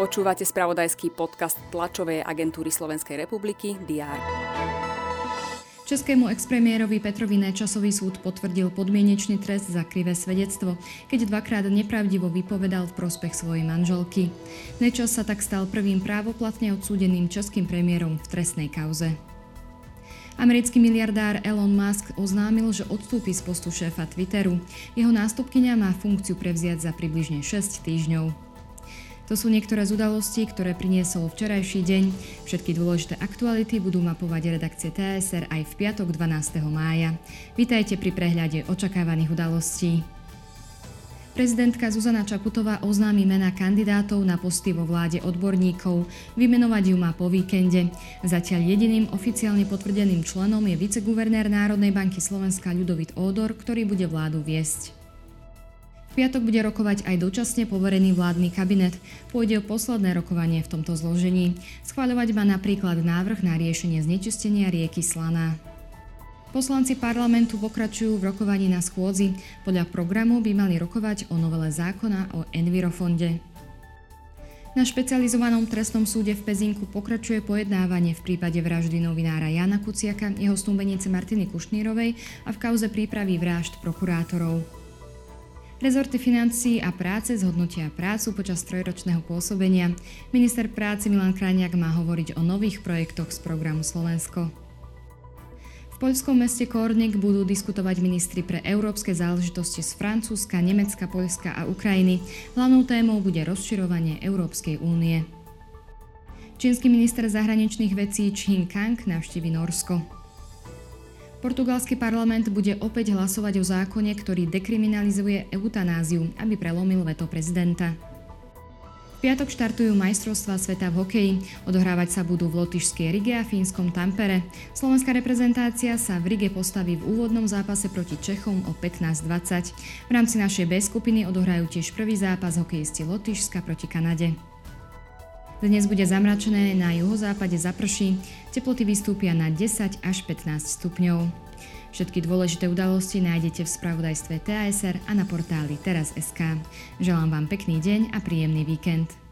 Počúvate spravodajský podcast tlačovej agentúry Slovenskej republiky DR. Českému expremiérovi Petrovi Nečasovi súd potvrdil podmienečný trest za krivé svedectvo, keď dvakrát nepravdivo vypovedal v prospech svojej manželky. Nečas sa tak stal prvým právoplatne odsúdeným českým premiérom v trestnej kauze. Americký miliardár Elon Musk oznámil, že odstúpi z postu šéfa Twitteru. Jeho nástupkyňa má funkciu prevziať za približne 6 týždňov. To sú niektoré z udalostí, ktoré priniesol včerajší deň. Všetky dôležité aktuality budú mapovať redakcie TASR aj v piatok 12. mája. Vitajte pri prehľade očakávaných udalostí. Prezidentka Zuzana Čaputová oznámi mená kandidátov na posty vo vláde odborníkov. Vymenovať ju má po víkende. Zatiaľ jediným oficiálne potvrdeným členom je viceguvernér Národnej banky Slovenska Ľudovít Ódor, ktorý bude vládu viesť. V piatok bude rokovať aj dočasne poverený vládny kabinet. Pôjde o posledné rokovanie v tomto zložení. Schvaľovať má napríklad návrh na riešenie znečistenia rieky Slaná. Poslanci parlamentu pokračujú v rokovaní na schôdzi. Podľa programu by mali rokovať o novele zákona o envirofonde. Na špecializovanom trestnom súde v Pezinku pokračuje pojednávanie v prípade vraždy novinára Jana Kuciaka, jeho snúbenice Martiny Kušnírovej a v kauze prípravy vražd prokurátorov. Rezorty financií a práce zhodnotia prácu počas trojročného pôsobenia. Minister práce Milan Krajniak má hovoriť o nových projektoch z programu Slovensko. V poľskom meste Kornik budú diskutovať ministri pre európske záležitosti z Francúzska, Nemecka, Poľska a Ukrajiny. Hlavnou témou bude rozširovanie Európskej únie. Čínsky minister zahraničných vecí Qin Gang navštívi Norsko. Portugalský parlament bude opäť hlasovať o zákone, ktorý dekriminalizuje eutanáziu, aby prelomil veto prezidenta. V piatok štartujú majstrovstvá sveta v hokeji. Odohrávať sa budú v lotyšskej Rige a fínskom Tampere. Slovenská reprezentácia sa v Rige postaví v úvodnom zápase proti Čechom o 15:20. V rámci našej B skupiny odohrajú tiež prvý zápas hokejisti Lotyšska proti Kanade. Dnes bude zamračené, na juhozápade zaprší, teploty vystúpia na 10 až 15 stupňov. Všetky dôležité udalosti nájdete v spravodajstve TASR a na portáli teraz.sk. Želám vám pekný deň a príjemný víkend.